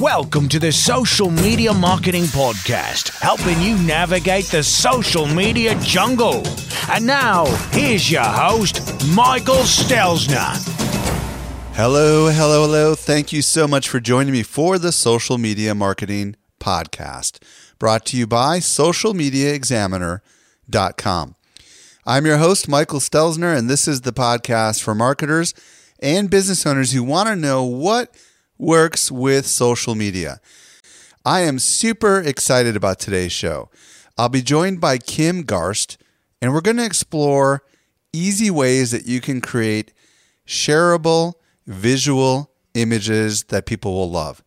Welcome to the Social Media Marketing Podcast, helping you navigate the social media jungle. And now, here's your host, Michael Stelzner. Hello, hello, hello. Thank you so much for joining me for the Social Media Marketing Podcast, brought to you by socialmediaexaminer.com. I'm your host, Michael Stelzner, and this is the podcast for marketers and business owners who want to know what works with social media. I am super excited about today's show. I'll be joined by Kim Garst, and we're going to explore easy ways that you can create shareable visual images that people will love.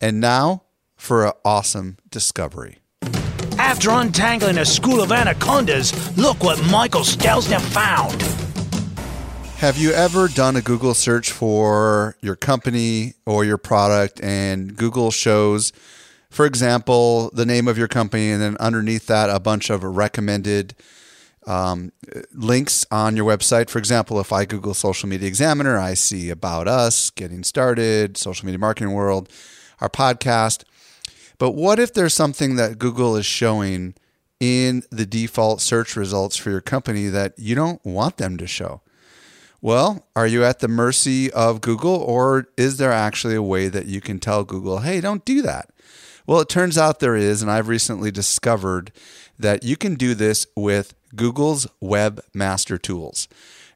And now for an awesome discovery. After untangling a school of anacondas, look what Michael Stelzner found. Have you ever done a Google search for your company or your product, and Google shows, for example, the name of your company, and then underneath that, a bunch of recommended links on your website? For example, if I Google Social Media Examiner, I see About Us, Getting Started, Social Media Marketing World, our podcast. But what if there's something that Google is showing in the default search results for your company that you don't want them to show? Well, are you at the mercy of Google, or is there actually a way that you can tell Google, hey, don't do that? Well, it turns out there is, and I've recently discovered that you can do this with Google's Webmaster Tools.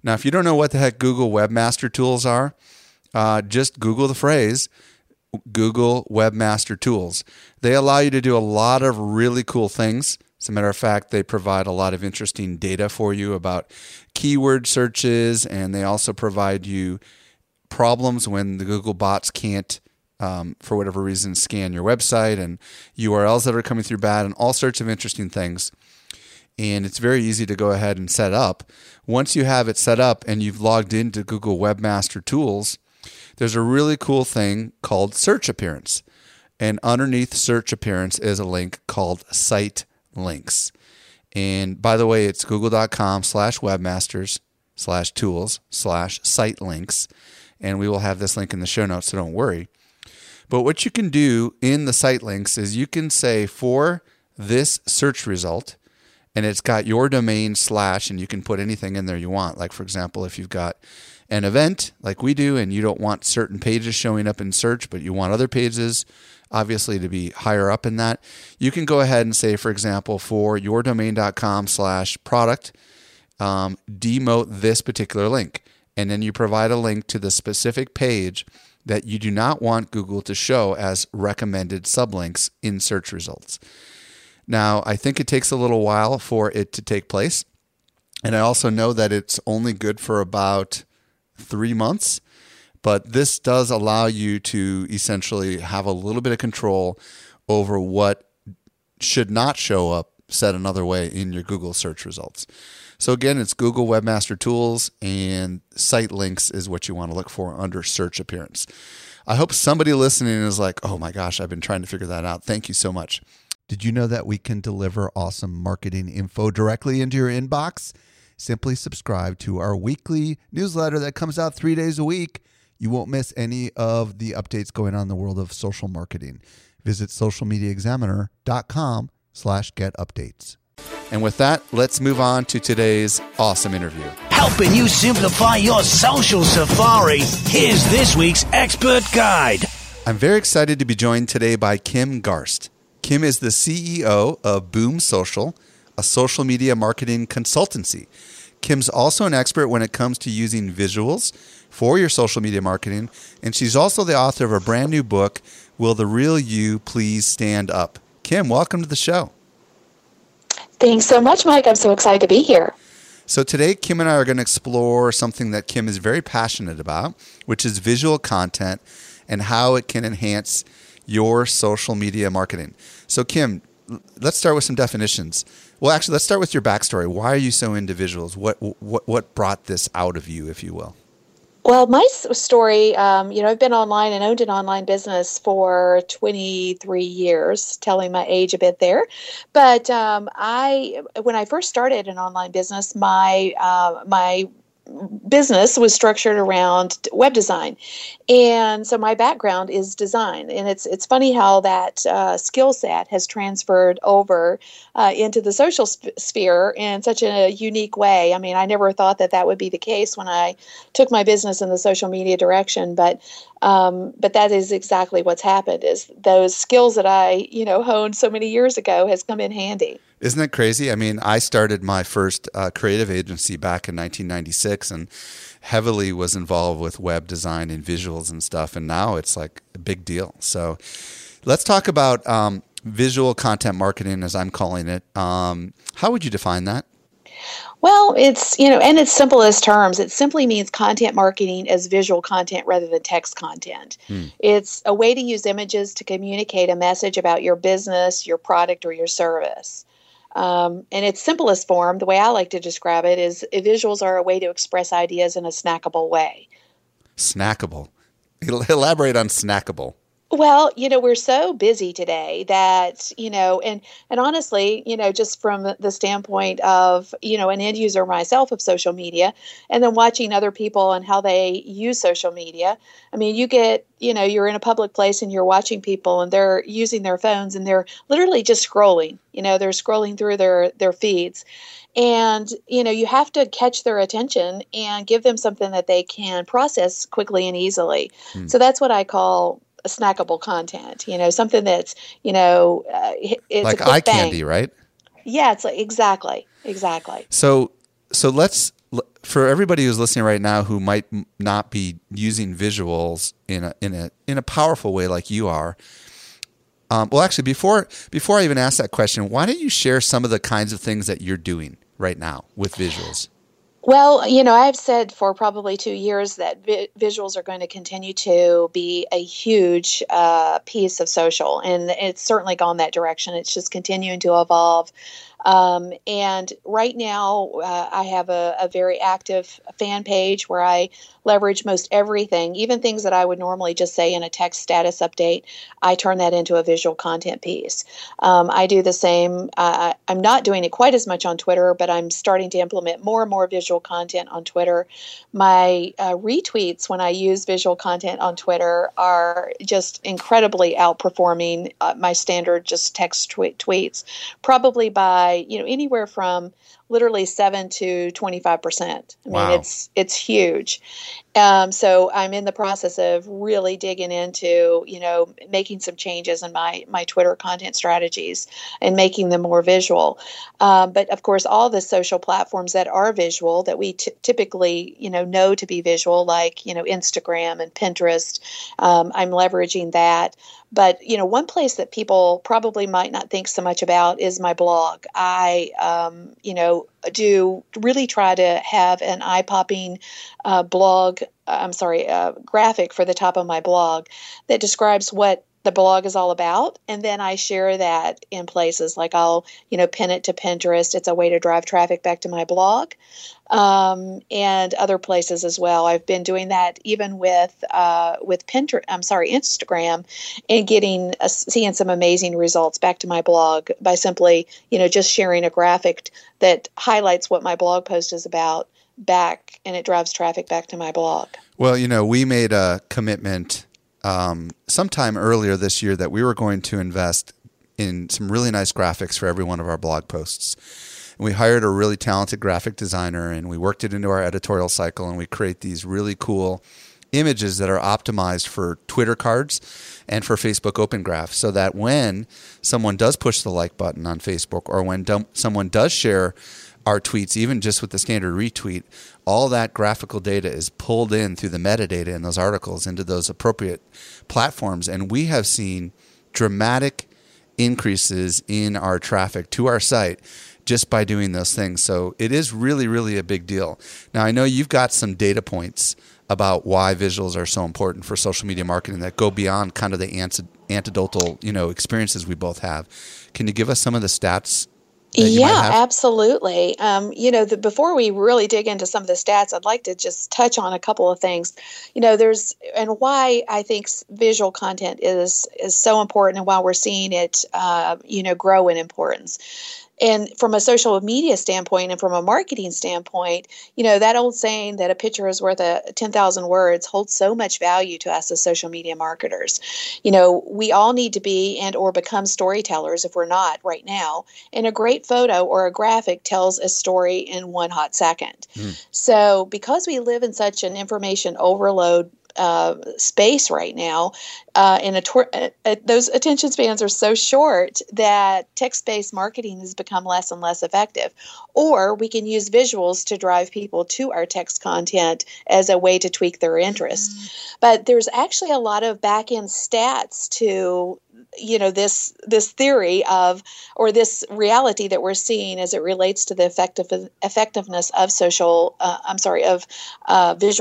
Now, if you don't know what the heck Google Webmaster Tools are, just Google the phrase Google Webmaster Tools. They allow you to do a lot of really cool things. As a matter of fact, they provide a lot of interesting data for you about keyword searches, and they also provide you problems when the Google bots can't, for whatever reason, scan your website, and URLs that are coming through bad, and all sorts of interesting things. And it's very easy to go ahead and set up. Once you have it set up and you've logged into Google Webmaster Tools, there's a really cool thing called Search Appearance. And underneath Search Appearance is a link called Site Links. And by the way, it's google.com/webmasters/tools/site links. And we will have this link in the show notes, so don't worry. But what you can do in the site links is you can say for this search result, and it's got your domain / and you can put anything in there you want. Like, for example, if you've got an event like we do and you don't want certain pages showing up in search, but you want other pages obviously to be higher up in that, you can go ahead and say, for example, for yourdomain.com/product, demote this particular link. And then you provide a link to the specific page that you do not want Google to show as recommended sublinks in search results. Now, I think it takes a little while for it to take place. And I also know that it's only good for about 3 months. But this does allow you to essentially have a little bit of control over what should not show up, said another way, in your Google search results. So again, it's Google Webmaster Tools, and site links is what you want to look for under Search Appearance. I hope somebody listening is like, oh my gosh, I've been trying to figure that out. Thank you so much. Did you know that we can deliver awesome marketing info directly into your inbox? Simply subscribe to our weekly newsletter that comes out 3 days a week. You won't miss any of the updates going on in the world of social marketing. Visit socialmediaexaminer.com/get updates. And with that, let's move on to today's awesome interview. Helping you simplify your social safari, here's this week's expert guide. I'm very excited to be joined today by Kim Garst. Kim is the CEO of Boom Social, a social media marketing consultancy. Kim's also an expert when it comes to using visuals for your social media marketing, and she's also the author of a brand new book, Will the Real You Please Stand Up? Kim, welcome to the show. Thanks so much, Mike. I'm so excited to be here. So today, Kim and I are going to explore something that Kim is very passionate about, which is visual content and how it can enhance your social media marketing. So Kim, let's start with some definitions. Well, actually, let's start with your backstory. Why are you so into visuals? What brought this out of you, if you will? Well, my story, I've been online and owned an online business for 23 years, telling my age a bit there. But when I first started an online business, my business was structured around web design. And so my background is design. And it's funny how that skill set has transferred over into the social sphere in such a unique way. I mean, I never thought that would be the case when I took my business in the social media direction, but that is exactly what's happened, is those skills that I, honed so many years ago has come in handy. Isn't that crazy? I mean, I started my first creative agency back in 1996 and heavily was involved with web design and visuals and stuff. And now it's like a big deal. So let's talk about visual content marketing, as I'm calling it. How would you define that? Well, it's, in its simplest terms, it simply means content marketing as visual content rather than text content. It's a way to use images to communicate a message about your business, your product, or your service. In its simplest form, the way I like to describe it is visuals are a way to express ideas in a snackable way. Snackable. Elaborate on snackable. Well, we're so busy today that, and honestly, just from the standpoint of, an end user myself of social media, and then watching other people and how they use social media. I mean, you get, you're in a public place and you're watching people and they're using their phones and they're literally just scrolling, they're scrolling through their feeds. And, you have to catch their attention and give them something that they can process quickly and easily. So that's what I call snackable content, something that's, it's like eye candy, right? Yeah, it's like, exactly. So let's, for everybody who's listening right now who might not be using visuals in a powerful way like you are. Well, actually, before I even ask that question, why don't you share some of the kinds of things that you're doing right now with visuals? Well, I've said for probably 2 years that visuals are going to continue to be a huge piece of social, and it's certainly gone that direction. It's just continuing to evolve. And right now, I have a very active fan page where I leverage most everything, even things that I would normally just say in a text status update. I turn that into a visual content piece. I do the same. I'm not doing it quite as much on Twitter, but I'm starting to implement more and more visual content on Twitter. My retweets when I use visual content on Twitter are just incredibly outperforming my standard just text tweets, probably by anywhere from literally 7 to 25%. I mean, wow. It's huge. So I'm in the process of really digging into, making some changes in my Twitter content strategies and making them more visual. But of course, all the social platforms that are visual that we typically, know to be visual, like, Instagram and Pinterest, I'm leveraging that. But, one place that people probably might not think so much about is my blog. I, do really try to have an eye-popping graphic for the top of my blog that describes what the blog is all about. And then I share that in places like I'll, pin it to Pinterest. It's a way to drive traffic back to my blog, and other places as well. I've been doing that even with Instagram, and seeing some amazing results back to my blog by simply, just sharing a graphic that highlights what my blog post is about back, and it drives traffic back to my blog. Well, we made a commitment sometime earlier this year that we were going to invest in some really nice graphics for every one of our blog posts. And we hired a really talented graphic designer, and we worked it into our editorial cycle, and we create these really cool images that are optimized for Twitter cards and for Facebook Open Graph, so that when someone does push the like button on Facebook, or when someone does share our tweets, even just with the standard retweet, all that graphical data is pulled in through the metadata in those articles into those appropriate platforms. And we have seen dramatic increases in our traffic to our site just by doing those things. So it is really, really a big deal. Now, I know you've got some data points about why visuals are so important for social media marketing that go beyond kind of the anecdotal, experiences we both have. Can you give us some of the stats? Yeah, absolutely. Before we really dig into some of the stats, I'd like to just touch on a couple of things. And why I think visual content is so important, and why we're seeing it, grow in importance. And from a social media standpoint and from a marketing standpoint, that old saying that a picture is worth 10,000 words holds so much value to us as social media marketers. We all need to be and or become storytellers if we're not right now. And a great photo or a graphic tells a story in one hot second. So because we live in such an information overload space right now, those attention spans are so short that text-based marketing has become less and less effective. Or we can use visuals to drive people to our text content as a way to tweak their interest. But there's actually a lot of back-end stats to this theory of, or this reality that we're seeing as it relates to the effectiveness of visual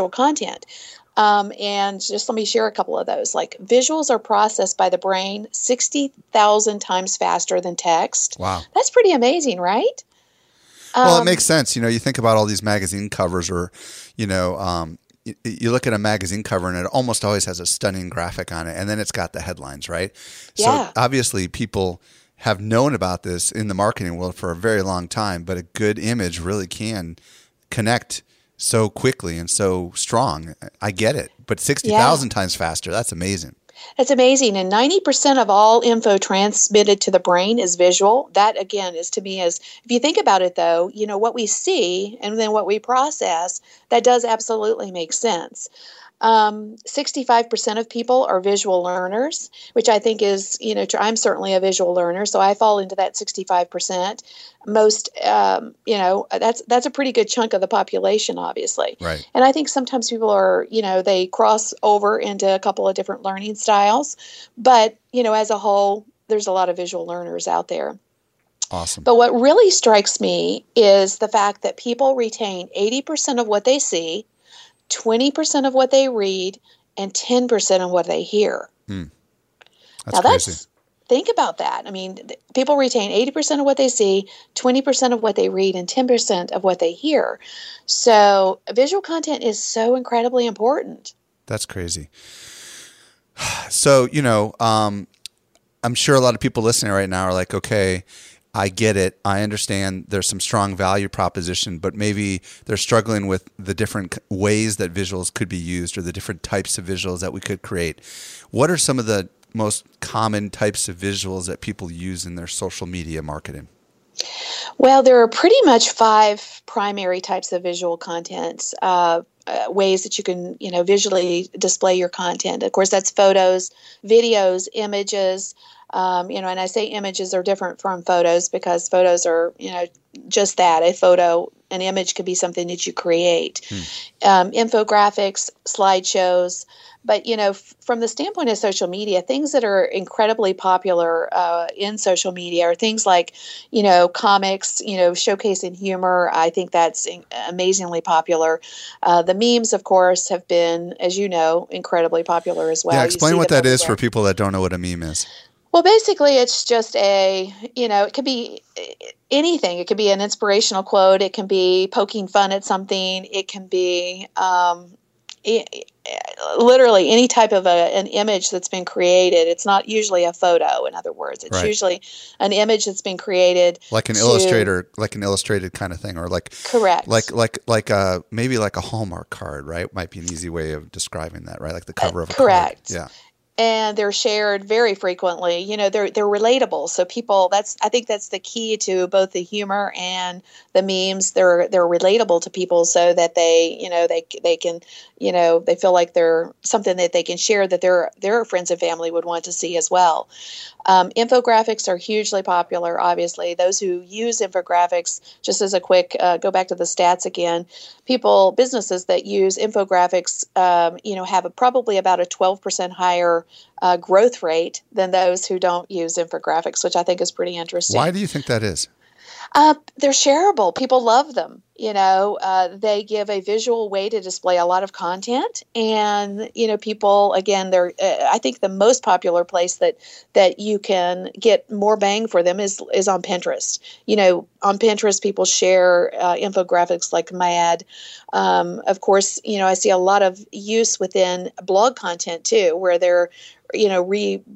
content. And just let me share a couple of those. Like, visuals are processed by the brain 60,000 times faster than text. Wow. That's pretty amazing, right? Well, it makes sense. You think about all these magazine covers, or, you look at a magazine cover and it almost always has a stunning graphic on it. And then it's got the headlines, right? Yeah. So obviously people have known about this in the marketing world for a very long time, but a good image really can connect so quickly and so strong. I get it. But 60,000 times faster. That's amazing. That's amazing. And 90% of all info transmitted to the brain is visual. That, again, is to me, if you think about it, though, what we see and then what we process, that does absolutely make sense. 65% of people are visual learners, which I think is, I'm certainly a visual learner, so I fall into that 65%. Most, that's a pretty good chunk of the population, obviously. Right. And I think sometimes people are, they cross over into a couple of different learning styles, but, as a whole, there's a lot of visual learners out there. Awesome. But what really strikes me is the fact that people retain 80% of what they see, 20% of what they read, and 10% of what they hear. That's crazy. Think about that. I mean, people retain 80% of what they see, 20% of what they read, and 10% of what they hear. So visual content is so incredibly important. That's crazy. So, I'm sure a lot of people listening right now are like, okay, I get it. I understand there's some strong value proposition, but maybe they're struggling with the different ways that visuals could be used, or the different types of visuals that we could create. What are some of the most common types of visuals that people use in their social media marketing? Well, there are pretty much 5 primary types of visual content, ways that you can, visually display your content. Of course, that's photos, videos, images. And I say images are different from photos because photos are, just that, a photo. An image could be something that you create. Infographics, slideshows. But, from the standpoint of social media, things that are incredibly popular in social media are things like, comics, showcasing humor. I think that's amazingly popular. The memes, of course, have been, as you know, incredibly popular as well. Yeah, explain what that is for people that don't know what a meme is. Well, basically, it's just it could be anything. It could be an inspirational quote. It can be poking fun at something. It can be literally any type of an image that's been created. It's not usually a photo, in other words. It's usually an image that's been created. Like an illustrator, like an illustrated kind of thing, or like... Correct. Like maybe like a Hallmark card, right? Might be an easy way of describing that, right? Like the cover of a card. Yeah. And they're shared very frequently. They're relatable. So people, I think that's the key to both the humor and the memes. They're relatable to people so that they, they can, they feel like they're something that they can share that their friends and family would want to see as well. Infographics are hugely popular, obviously. Those who use infographics, just as a quick go back to the stats again, businesses that use infographics, have probably about a 12% higher growth rate than those who don't use infographics, which I think is pretty interesting. Why do you think that is? They're shareable. People love them. You know, they give a visual way to display a lot of content. And, you know, people, again, they're, I think the most popular place that you can get more bang for them is on Pinterest. You know, on Pinterest, people share infographics like mad. Of course, you know, I see a lot of use within blog content, too, where they're, you know,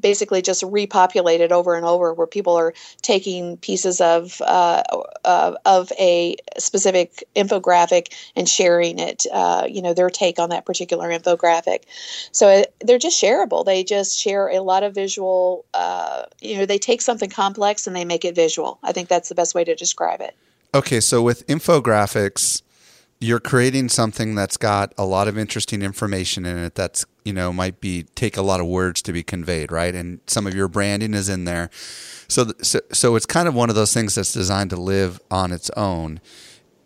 basically just repopulated over and over, where people are taking pieces of a specific infographic and sharing it, you know, their take on that particular infographic. So they're just shareable. They just share a lot of visual, you know, they take something complex and they make it visual. I think that's the best way to describe it. Okay. So with infographics, you're creating something that's got a lot of interesting information in it that's, you know, might be take a lot of words to be conveyed, right? And some of your branding is in there. So it's kind of one of those things that's designed to live on its own.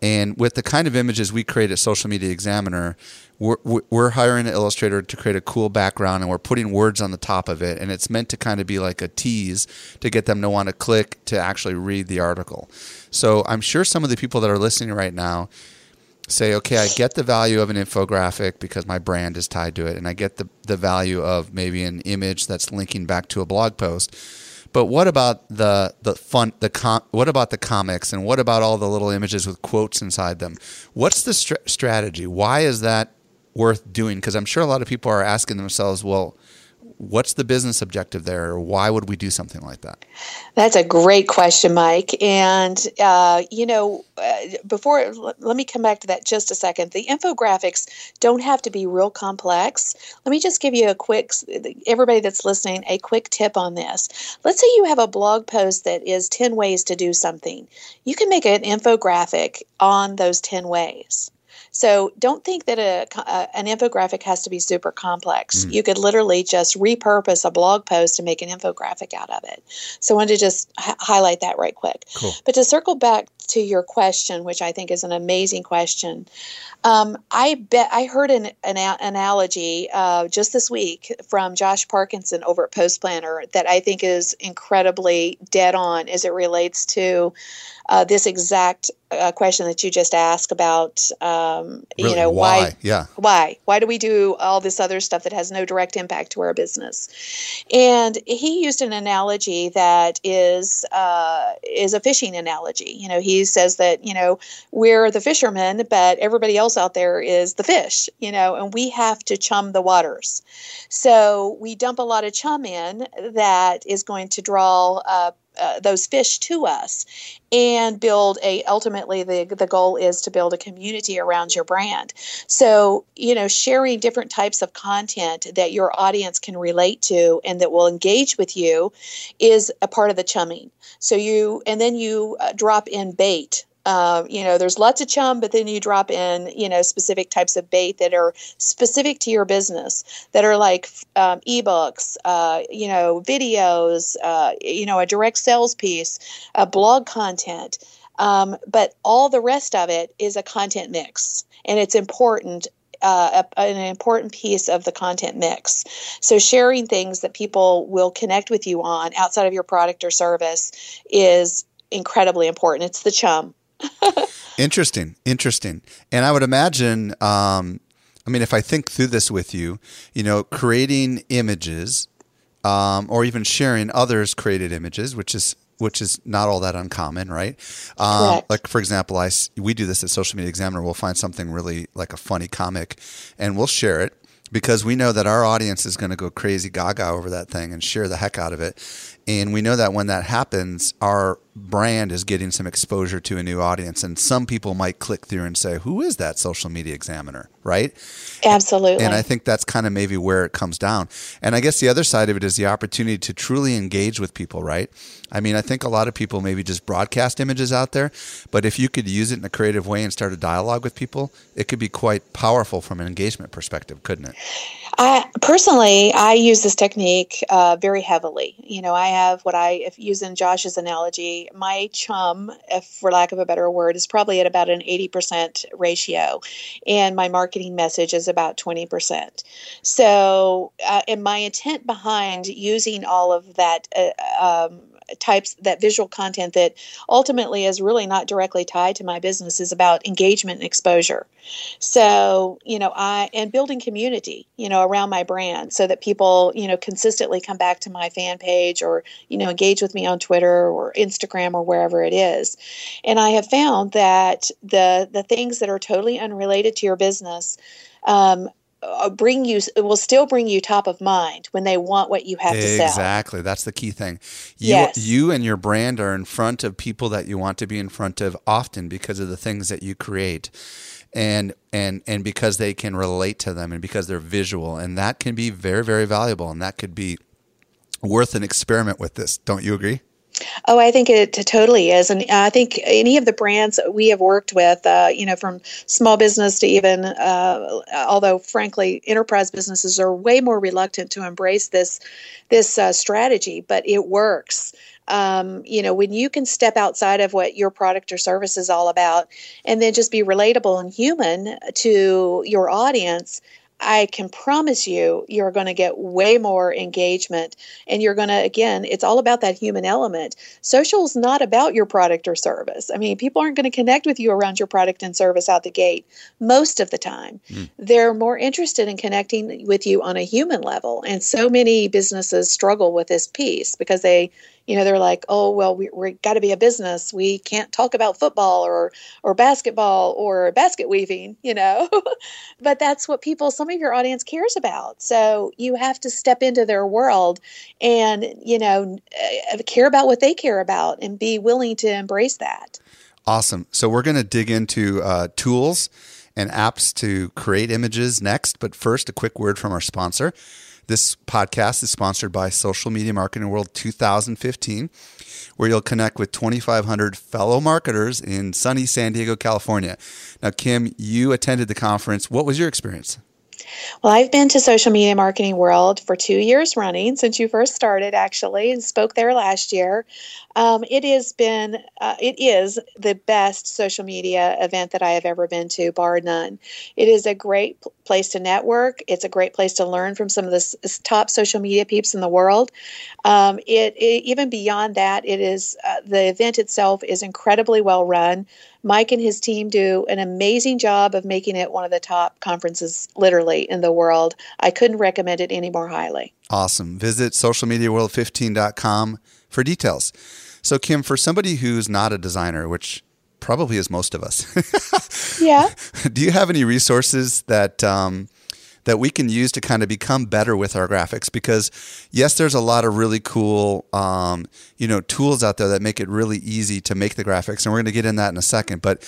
And with the kind of images we create at Social Media Examiner, we're hiring an illustrator to create a cool background, and we're putting words on the top of it. And it's meant to kind of be like a tease to get them to want to click to actually read the article. So I'm sure some of the people that are listening right now say, okay, I get the value of an infographic because my brand is tied to it, and I get the value of maybe an image that's linking back to a blog post. But what about the comics, and what about all the little images with quotes inside them? What's the strategy? Why is that worth doing? Because I'm sure a lot of people are asking themselves, well, what's the business objective there? Or why would we do something like that? That's a great question, Mike. And, you know, let me come back to that just a second. The infographics don't have to be real complex. Let me just give you everybody that's listening, a quick tip on this. Let's say you have a blog post that is 10 ways to do something. You can make an infographic on those 10 ways. So don't think that an infographic has to be super complex. You could literally just repurpose a blog post and make an infographic out of it. So I wanted to just highlight that right quick. Cool. But to circle back to your question, which I think is an amazing question, I heard an analogy just this week from Josh Parkinson over at Post Planner that I think is incredibly dead on as it relates to this exact question that you just asked about, really, you know, why? Yeah. Why do we do all this other stuff that has no direct impact to our business? And he used an analogy that is a fishing analogy. You know, he says that, you know, we're the fishermen, but everybody else out there is the fish, you know, and we have to chum the waters. So we dump a lot of chum in that is going to draw those fish to us, and build ultimately the goal is to build a community around your brand. So, you know, sharing different types of content that your audience can relate to and that will engage with you is a part of the chumming. So then you drop in bait. You know, there's lots of chum, but then you drop in, you know, specific types of bait that are specific to your business, that are like ebooks, you know, videos, you know, a direct sales piece, blog content. But all the rest of it is a content mix, and it's important. An important piece of the content mix. So sharing things that people will connect with you on outside of your product or service is incredibly important. It's the chum. Interesting. And I would imagine, I mean, if I think through this with you, you know, creating images, or even sharing others' created images, which is not all that uncommon, right? Like, for example, we do this at Social Media Examiner. We'll find something really like a funny comic, and we'll share it, because we know that our audience is going to go crazy gaga over that thing and share the heck out of it. And we know that when that happens, our brand is getting some exposure to a new audience. And some people might click through and say, who is that Social Media Examiner, right? Absolutely. And I think that's kind of maybe where it comes down. And I guess the other side of it is the opportunity to truly engage with people, right? I mean, I think a lot of people maybe just broadcast images out there, but if you could use it in a creative way and start a dialogue with people, it could be quite powerful from an engagement perspective, couldn't it? I personally use this technique very heavily. You know, I have what if using Josh's analogy, my chum, for lack of a better word, is probably at about an 80% ratio, and my marketing message is about 20%. So, and my intent behind using all of that types, that visual content that ultimately is really not directly tied to my business, is about engagement and exposure. So, and building community, around my brand so that people, consistently come back to my fan page or, engage with me on Twitter or Instagram or wherever it is. And I have found that the things that are totally unrelated to your business, will still bring you top of mind when they want what you have to sell. Exactly. That's the key thing. You and your brand are in front of people that you want to be in front of often because of the things that you create, and because they can relate to them and because they're visual, and that can be very, very valuable, and that could be worth an experiment with this. Don't you agree? Oh, I think it totally is. And I think any of the brands that we have worked with, from small business to even, although frankly, enterprise businesses are way more reluctant to embrace this strategy, but it works. When you can step outside of what your product or service is all about and then just be relatable and human to your audience, I can promise you, you're going to get way more engagement. And you're going to, again, it's all about that human element. Social is not about your product or service. I mean, people aren't going to connect with you around your product and service out the gate most of the time. Mm. They're more interested in connecting with you on a human level. And so many businesses struggle with this piece because they, they're like, oh, well, we got to be a business. We can't talk about football or basketball or basket weaving, But that's what some of your audience cares about. So you have to step into their world and, care about what they care about and be willing to embrace that. Awesome. So we're going to dig into tools and apps to create images next. But first, a quick word from our sponsor. This podcast is sponsored by Social Media Marketing World 2015, where you'll connect with 2,500 fellow marketers in sunny San Diego, California. Now, Kim, you attended the conference. What was your experience? Well, I've been to Social Media Marketing World for 2 years running since you first started, actually, and spoke there last year. It is the best social media event that I have ever been to, bar none. It is a great place to network. It's a great place to learn from some of the top social media peeps in the world. Even beyond that, it is the event itself is incredibly well run. Mike and his team do an amazing job of making it one of the top conferences, literally, in the world. I couldn't recommend it any more highly. Awesome. Visit socialmediaworld15.com for details. So, Kim, for somebody who's not a designer, which probably is most of us, yeah, do you have any resources that that we can use to kind of become better with our graphics? Because yes, there's a lot of really cool, tools out there that make it really easy to make the graphics. And we're going to get in that in a second. But,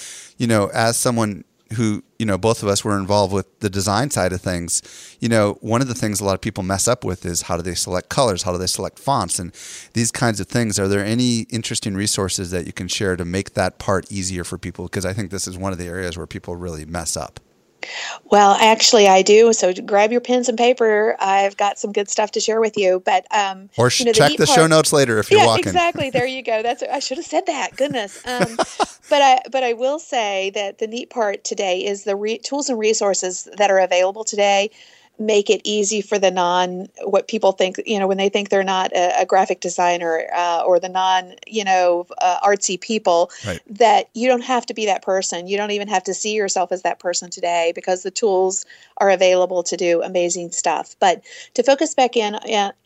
as someone who, both of us were involved with the design side of things, one of the things a lot of people mess up with is how do they select colors? How do they select fonts and these kinds of things? Are there any interesting resources that you can share to make that part easier for people? Because I think this is one of the areas where people really mess up. Well, actually, I do. So grab your pens and paper. I've got some good stuff to share with you. But check the show notes later if you're walking. Yeah, exactly. There you go. That's I should have said that. Goodness. But I will say that the neat part today is the tools and resources that are available today make it easy for the what people think, when they think they're not a graphic designer or the artsy people, right, that you don't have to be that person. You don't even have to see yourself as that person today because the tools are available to do amazing stuff. But to focus back in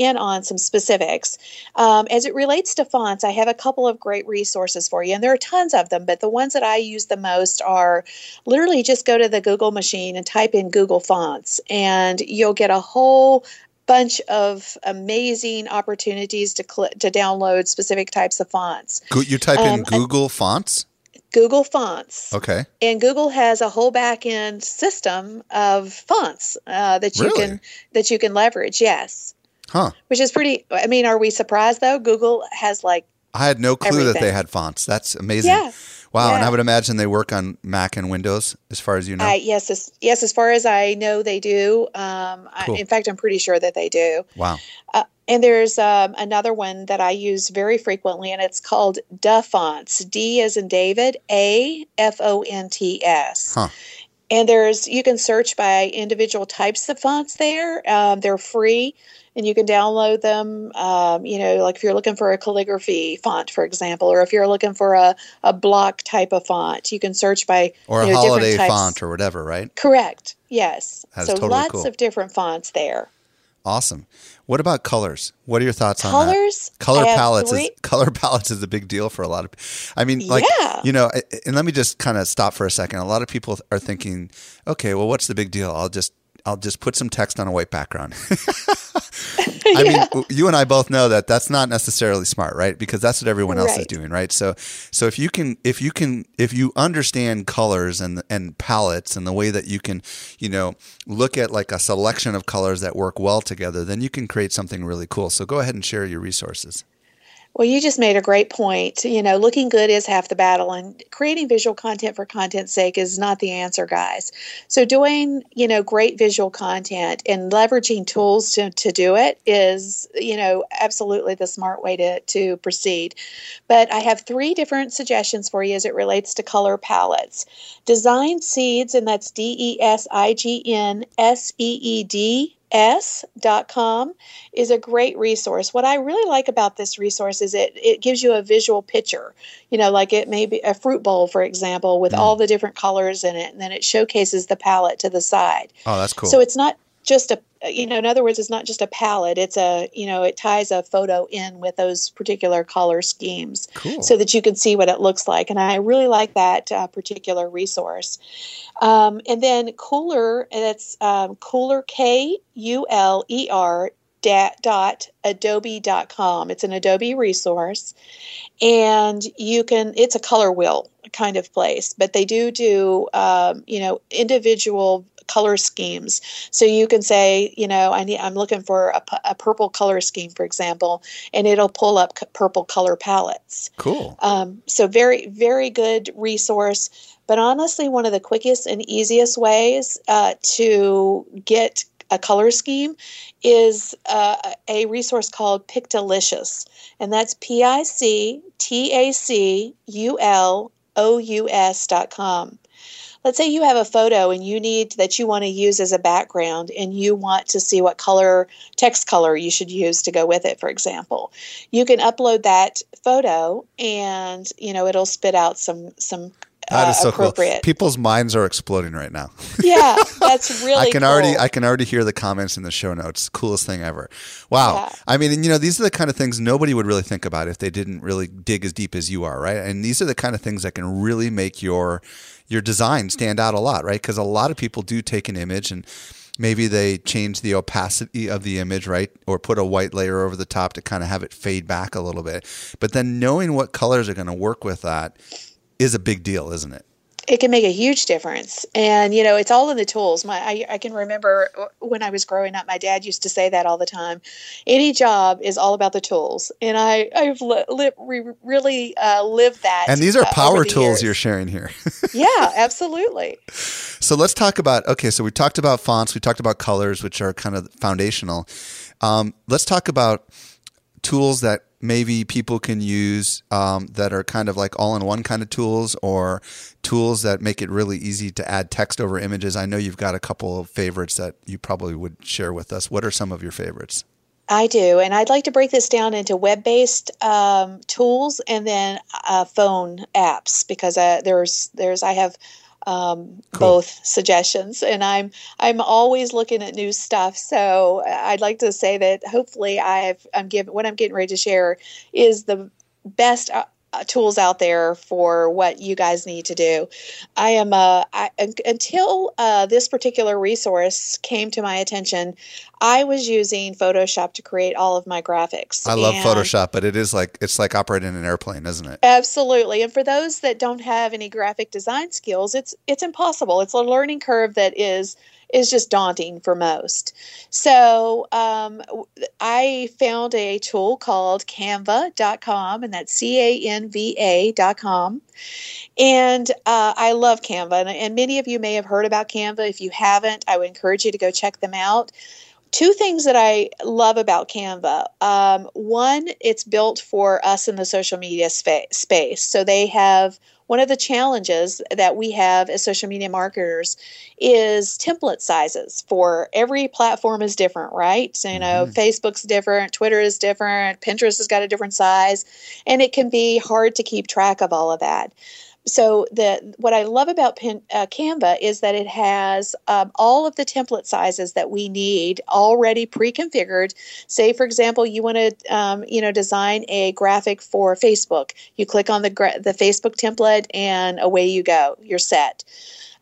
on some specifics, as it relates to fonts, I have a couple of great resources for you, and there are tons of them, but the ones that I use the most are literally just go to the Google machine and type in Google Fonts, and you'll get a whole bunch of amazing opportunities to download specific types of fonts. You type in Google Fonts? Google Fonts. Okay. And Google has a whole back-end system of fonts that you can leverage. Yes. Huh. Which is pretty. I mean, are we surprised though? Google has I had no clue everything. That they had fonts. That's amazing. Yeah. Wow, yeah. And I would imagine they work on Mac and Windows, as far as you know. Yes, as far as I know, they do. Cool. In fact, I'm pretty sure that they do. Wow. And there's another one that I use very frequently, and it's called DaFonts. D as in David, AFONTS. Huh. And there's, you can search by individual types of fonts there. They're free and you can download them. You know, like if you're looking for a calligraphy font, for example, or if you're looking for a block type of font, you can search by, or a holiday font or whatever, right? Correct. Yes. So lots of different fonts there. Awesome. What about colors? What are your thoughts on that? Color palettes is a big deal for a lot of people. I mean, like, you know, and let me just kind of stop for a second. A lot of people are thinking, okay, well, what's the big deal? I'll just put some text on a white background. I mean, you and I both know that that's not necessarily smart, right? Because that's what everyone else is doing, right? So if you understand colors and palettes and the way that you can, you know, look at like a selection of colors that work well together, then you can create something really cool. So go ahead and share your resources. Well, you just made a great point. You know, looking good is half the battle, and creating visual content for content's sake is not the answer, guys. So doing, you know, great visual content and leveraging tools to do it is, you know, absolutely the smart way to proceed. But I have three different suggestions for you as it relates to color palettes. Design Seeds, and that's DesignSeeds.com is a great resource. What I really like about this resource is it gives you a visual picture, you know, like it may be a fruit bowl, for example, with all the different colors in it. And then it showcases the palette to the side. Oh, that's cool. So it's not just a palette. It's a, you know, it ties a photo in with those particular color schemes so that you can see what it looks like. And I really like that particular resource. And then Kuler, that's Kuler, Kuler . Adobe.com. It's an Adobe resource, and it's a color wheel kind of place, but they do, you know, individual color schemes. So you can say, you know, I'm looking for a purple color scheme, for example, and it'll pull up purple color palettes. Cool. So very, very good resource. But honestly, one of the quickest and easiest ways to get a color scheme is a resource called Pictalicious, and that's PicTaculous.com. Let's say you have a photo and that you want to use as a background, and you want to see what text color you should use to go with it, for example. You can upload that photo and, you know, it'll spit out some that is so cool. People's minds are exploding right now. Yeah, that's really I can already hear the comments in the show notes. Coolest thing ever. Wow. Yeah. I mean, and, you know, these are the kind of things nobody would really think about if they didn't really dig as deep as you are, right? And these are the kind of things that can really make your design stand out a lot, right? Because a lot of people do take an image and maybe they change the opacity of the image, right? Or put a white layer over the top to kind of have it fade back a little bit. But then knowing what colors are going to work with that is a big deal, isn't it? It can make a huge difference. And, you know, it's all in the tools. I can remember when I was growing up, my dad used to say that all the time. Any job is all about the tools. And I've really lived that. And these are power tools you're sharing here. Yeah, absolutely. So let's talk about, okay, so we talked about fonts, we talked about colors, which are kind of foundational. Let's talk about tools that maybe people can use that are kind of like all-in-one kind of tools, or tools that make it really easy to add text over images. I know you've got a couple of favorites that you probably would share with us. What are some of your favorites? I do, and I'd like to break this down into web-based tools and then phone apps, because I have both suggestions, and I'm always looking at new stuff. So I'd like to say that hopefully what I'm getting ready to share is the best tools out there for what you guys need to do. Until this particular resource came to my attention, I was using Photoshop to create all of my graphics. I love Photoshop, but it's like operating an airplane, isn't it? Absolutely. And for those that don't have any graphic design skills, it's impossible. It's a learning curve that is just daunting for most. So I found a tool called Canva.com, and that's Canva.com. And I love Canva, and many of you may have heard about Canva. If you haven't, I would encourage you to go check them out. Two things that I love about Canva. One, it's built for us in the social media space. So they have, one of the challenges that we have as social media marketers is template sizes. For every platform is different, right? So, you know, Facebook's different, Twitter is different, Pinterest has got a different size, and it can be hard to keep track of all of that. So what I love about Canva is that it has all of the template sizes that we need already pre-configured. Say, for example, you want to design a graphic for Facebook. You click on the Facebook template, and away you go. You're set.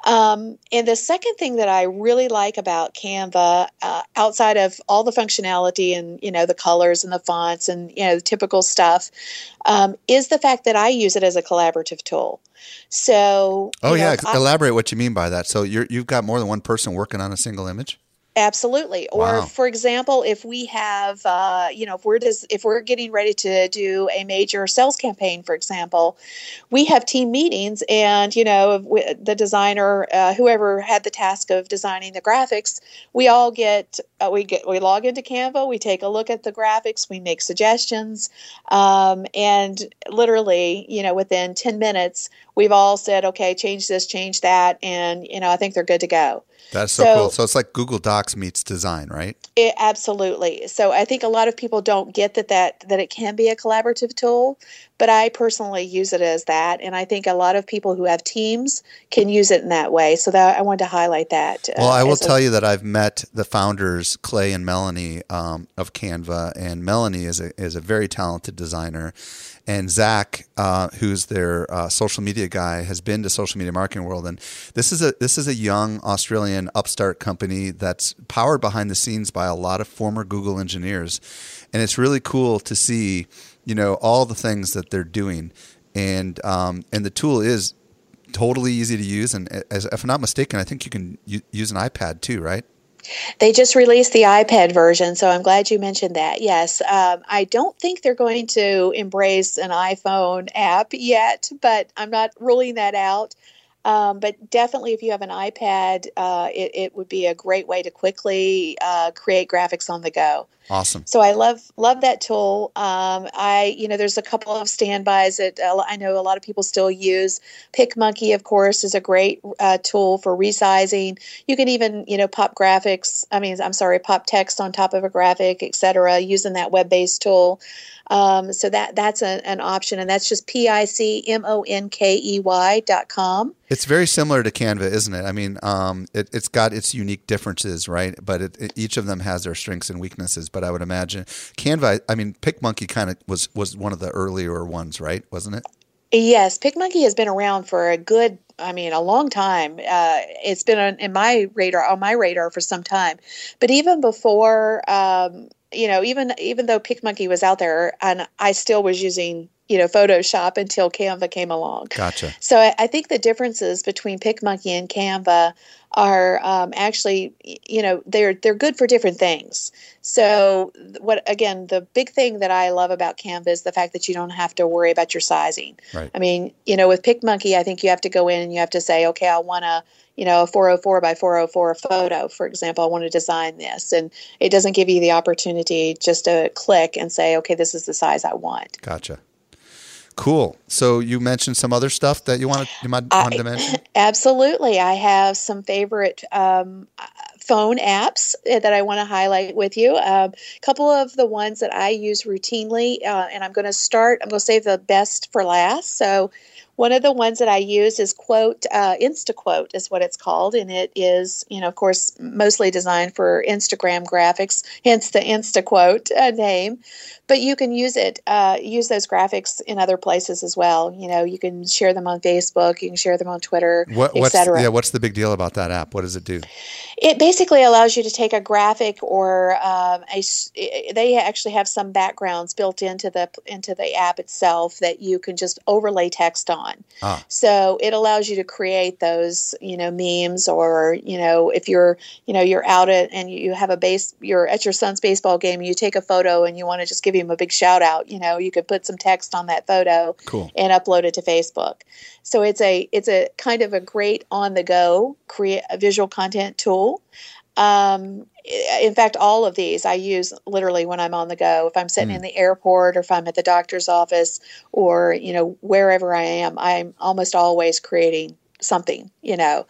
And the second thing that I really like about Canva, outside of all the functionality and, you know, the colors and the fonts and, you know, the typical stuff, is the fact that I use it as a collaborative tool. So, elaborate what you mean by that. So you've got more than one person working on a single image? Absolutely. Or, for example, if we have, if we're getting ready to do a major sales campaign, for example, we have team meetings, and, you know, the designer, whoever had the task of designing the graphics, we all we log into Canva, we take a look at the graphics, we make suggestions, and literally, you know, within 10 minutes, we've all said, okay, change this, change that, and, you know, I think they're good to go. That's so cool. So it's like Google Docs meets design, right? Absolutely. So I think a lot of people don't get that it can be a collaborative tool, but I personally use it as that. And I think a lot of people who have teams can use it in that way. So I wanted to highlight that. Well, I will tell you that I've met the founders, Clay and Melanie, of Canva. And Melanie is a very talented designer. And Zach, who's their social media guy, has been to Social Media Marketing World. And this is a young Australian upstart company that's powered behind the scenes by a lot of former Google engineers. And it's really cool to see, you know, all the things that they're doing. And the tool is totally easy to use. And if I'm not mistaken, I think you can use an iPad too, right? They just released the iPad version, so I'm glad you mentioned that. Yes, I don't think they're going to embrace an iPhone app yet, but I'm not ruling that out. But definitely if you have an iPad, it would be a great way to quickly create graphics on the go. Awesome. So I love that tool. There's a couple of standbys that I know a lot of people still use. PicMonkey, of course, is a great tool for resizing. You can even, pop text on top of a graphic, et cetera, using that web-based tool. So that's an option, and that's just PicMonkey.com. It's very similar to Canva, isn't it? I mean, it's got its unique differences, right? But each of them has their strengths and weaknesses. But I would imagine Canva, I mean, PicMonkey kind of was one of the earlier ones, right? Wasn't it? Yes, PicMonkey has been around for a long time. It's been on my radar for some time. But even before, even though PicMonkey was out there, and I still was using Photoshop until Canva came along. Gotcha. So I think the differences between PicMonkey and Canva are actually, they're good for different things. So the big thing that I love about Canva is the fact that you don't have to worry about your sizing. Right. I mean, with PicMonkey, I think you have to go in and you have to say, okay, I want to, a 404 by 404 photo, for example, I want to design this. And it doesn't give you the opportunity just to click and say, okay, this is the size I want. Gotcha. Cool. So you mentioned some other stuff that you might want to mention? Absolutely. I have some favorite phone apps that I want to highlight with you. A couple of the ones that I use routinely, and I'm going to save the best for last. So one of the ones that I use is InstaQuote is what it's called. And it is, of course, mostly designed for Instagram graphics, hence the InstaQuote name. But you can use it, use those graphics in other places as well. You can share them on Facebook, you can share them on Twitter, et cetera. Yeah, what's the big deal about that app? What does it do? It basically allows you to take a graphic or they actually have some backgrounds built into the app itself that you can just overlay text on. So it allows you to create those, memes, or, if you're, you're out and you have you're at your son's baseball game, you take a photo and you want to just give him a big shout out, you could put some text on that photo. Cool. And upload it to Facebook. So it's a kind of a great on the go visual content tool. In fact, all of these I use literally when I'm on the go. If I'm sitting in the airport or if I'm at the doctor's office or, you know, wherever I am, I'm almost always creating something, you know.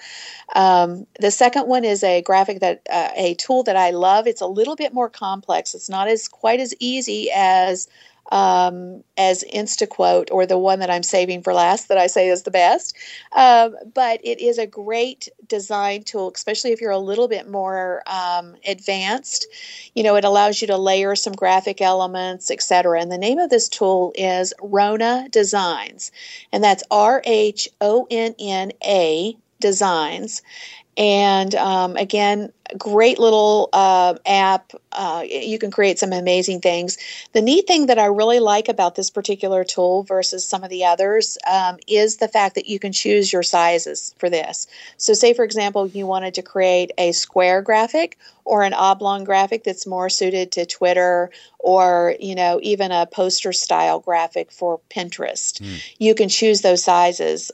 The second one is a graphic that, a tool that I love. It's a little bit more complex. It's not as quite as easy as InstaQuote or the one that I'm saving for last that I say is the best. But it is a great design tool, especially if you're a little bit more advanced. You know, it allows you to layer some graphic elements, etc. And the name of this tool is Rhonna Designs, and that's Rhonna Designs. And again, great little app. You can create some amazing things. The neat thing that I really like about this particular tool versus some of the others is the fact that you can choose your sizes for this. So say, for example, you wanted to create a square graphic or an oblong graphic that's more suited to Twitter or, you know, even a poster style graphic for Pinterest. You can choose those sizes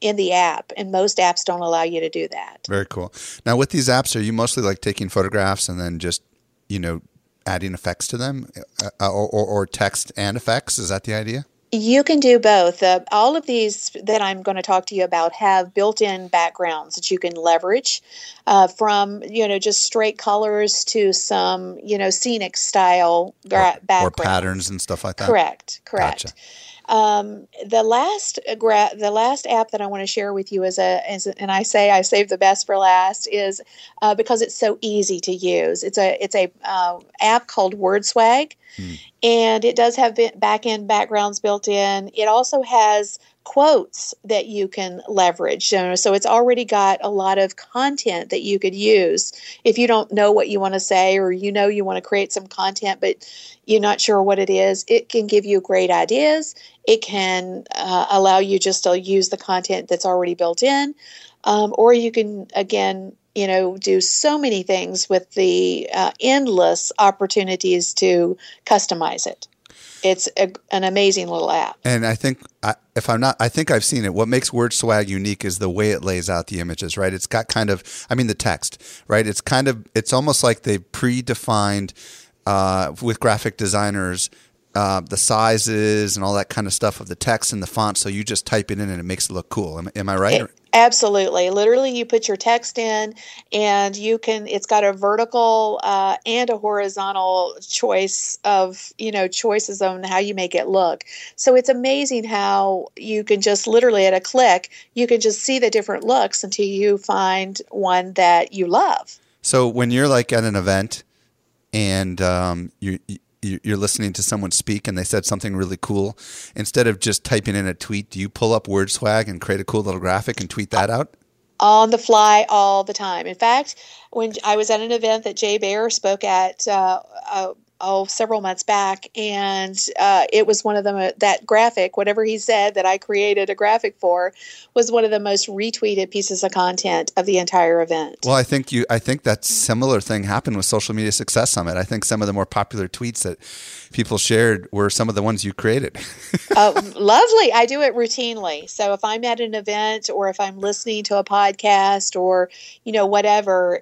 in the app, and most apps don't allow you to do that. Very cool. Now, with these apps, are you mostly like taking photographs and then just, you know, adding effects to them or text and effects? Is that the idea? You can do both. All of these that I'm going to talk to you about have built-in backgrounds that you can leverage from, you know, just straight colors to some, you know, scenic style backgrounds. Or patterns and stuff like that. Correct. Gotcha. The last app that I want to share with you and I save the best for last is because it's so easy to use. It's a app called WordSwag, and it does have back-end backgrounds built in. It also has quotes that you can leverage. So it's already got a lot of content that you could use if you don't know what you want to say, or you know you want to create some content but you're not sure what it is. It can give you great ideas. It can allow you just to use the content that's already built in, or you can, again, you know, do so many things with the endless opportunities to customize it. It's an amazing little app. And I think, I think I've seen it. What makes WordSwag unique is the way it lays out the images, right? It's got kind of, the text, right? It's kind of, it's almost like they've predefined with graphic designers the sizes and all that kind of stuff of the text and the font. So you just type it in and it makes it look cool. Am I right? Absolutely. Literally, you put your text in and you can, it's got a vertical and a horizontal choice of, you know, choices on how you make it look. So it's amazing how you can just literally at a click, you can just see the different looks until you find one that you love. So when you're like at an event and you're listening to someone speak and they said something really cool, instead of just typing in a tweet, do you pull up WordSwag and create a cool little graphic and tweet that out? On the fly all the time. In fact, when I was at an event that Jay Baer spoke at several months back, and it was one of them, that graphic, whatever he said that I created a graphic for, was one of the most retweeted pieces of content of the entire event. Well, I think that similar thing happened with Social Media Success Summit. I think some of the more popular tweets that people shared were some of the ones you created. Oh, lovely. I do it routinely. So if I'm at an event or if I'm listening to a podcast or, you know, whatever,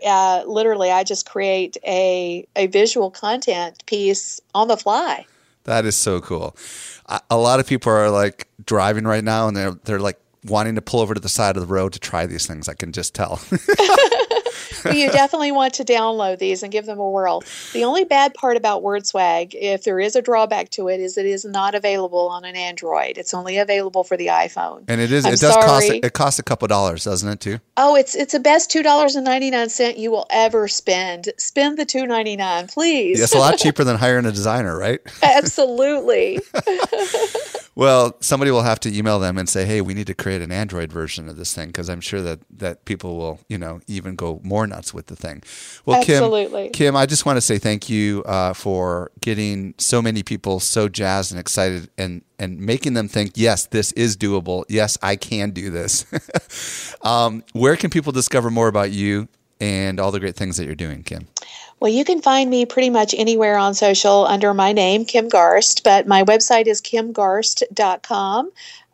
literally I just create a visual content piece on the fly. That is so cool. A lot of people are like driving right now and they're like wanting to pull over to the side of the road to try these things. I can just tell. Well, you definitely want to download these and give them a whirl. The only bad part about WordSwag, if there is a drawback to it is not available on an Android. It's only available for the iPhone. And it is. It costs a couple dollars, doesn't it, too? Oh, it's the best $2.99 you will ever spend. Spend the $2.99, please. It's a lot cheaper than hiring a designer, right? Absolutely. Well, somebody will have to email them and say, hey, we need to create an Android version of this thing, because I'm sure that people will, you know, even go more nuts with the thing. Well, absolutely. Kim, I just want to say thank you for getting so many people so jazzed and excited and making them think, yes, this is doable. Yes, I can do this. Where can people discover more about you and all the great things that you're doing, Kim? Well, you can find me pretty much anywhere on social under my name, Kim Garst, but my website is kimgarst.com.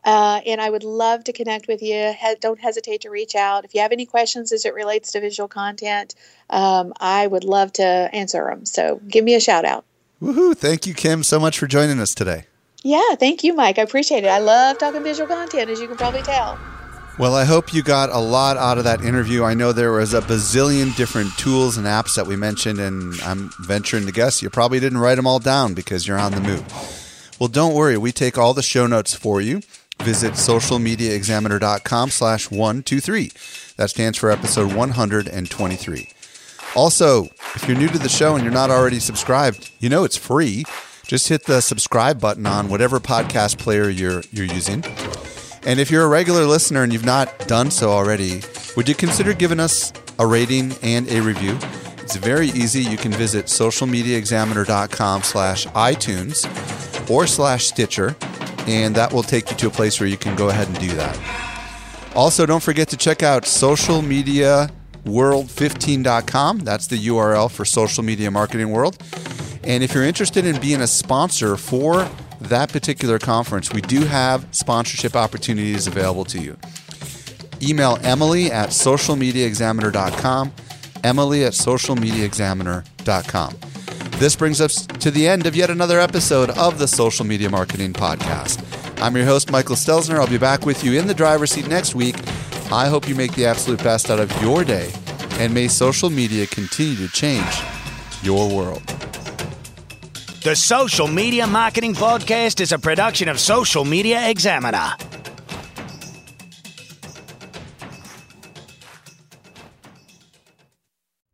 And I would love to connect with you. Don't hesitate to reach out. If you have any questions as it relates to visual content, I would love to answer them. So give me a shout out. Woohoo. Thank you, Kim, so much for joining us today. Yeah, thank you, Mike. I appreciate it. I love talking visual content, as you can probably tell. Well, I hope you got a lot out of that interview. I know there was a bazillion different tools and apps that we mentioned, and I'm venturing to guess you probably didn't write them all down because you're on the move. Well, don't worry. We take all the show notes for you. Visit socialmediaexaminer.com/123. That stands for episode 123. Also, if you're new to the show and you're not already subscribed, you know it's free. Just hit the subscribe button on whatever podcast player you're using. And if you're a regular listener and you've not done so already, would you consider giving us a rating and a review? It's very easy. You can visit socialmediaexaminer.com/iTunes or /Stitcher, and that will take you to a place where you can go ahead and do that. Also, don't forget to check out socialmediaworld15.com. That's the URL for Social Media Marketing World. And if you're interested in being a sponsor for that particular conference, we do have sponsorship opportunities available to you. Email Emily at socialmediaexaminer.com, Emily at socialmediaexaminer.com. This brings us to the end of yet another episode of the Social Media Marketing Podcast. I'm your host, Michael Stelzner. I'll be back with you in the driver's seat next week. I hope you make the absolute best out of your day, and may social media continue to change your world. The Social Media Marketing Podcast is a production of Social Media Examiner.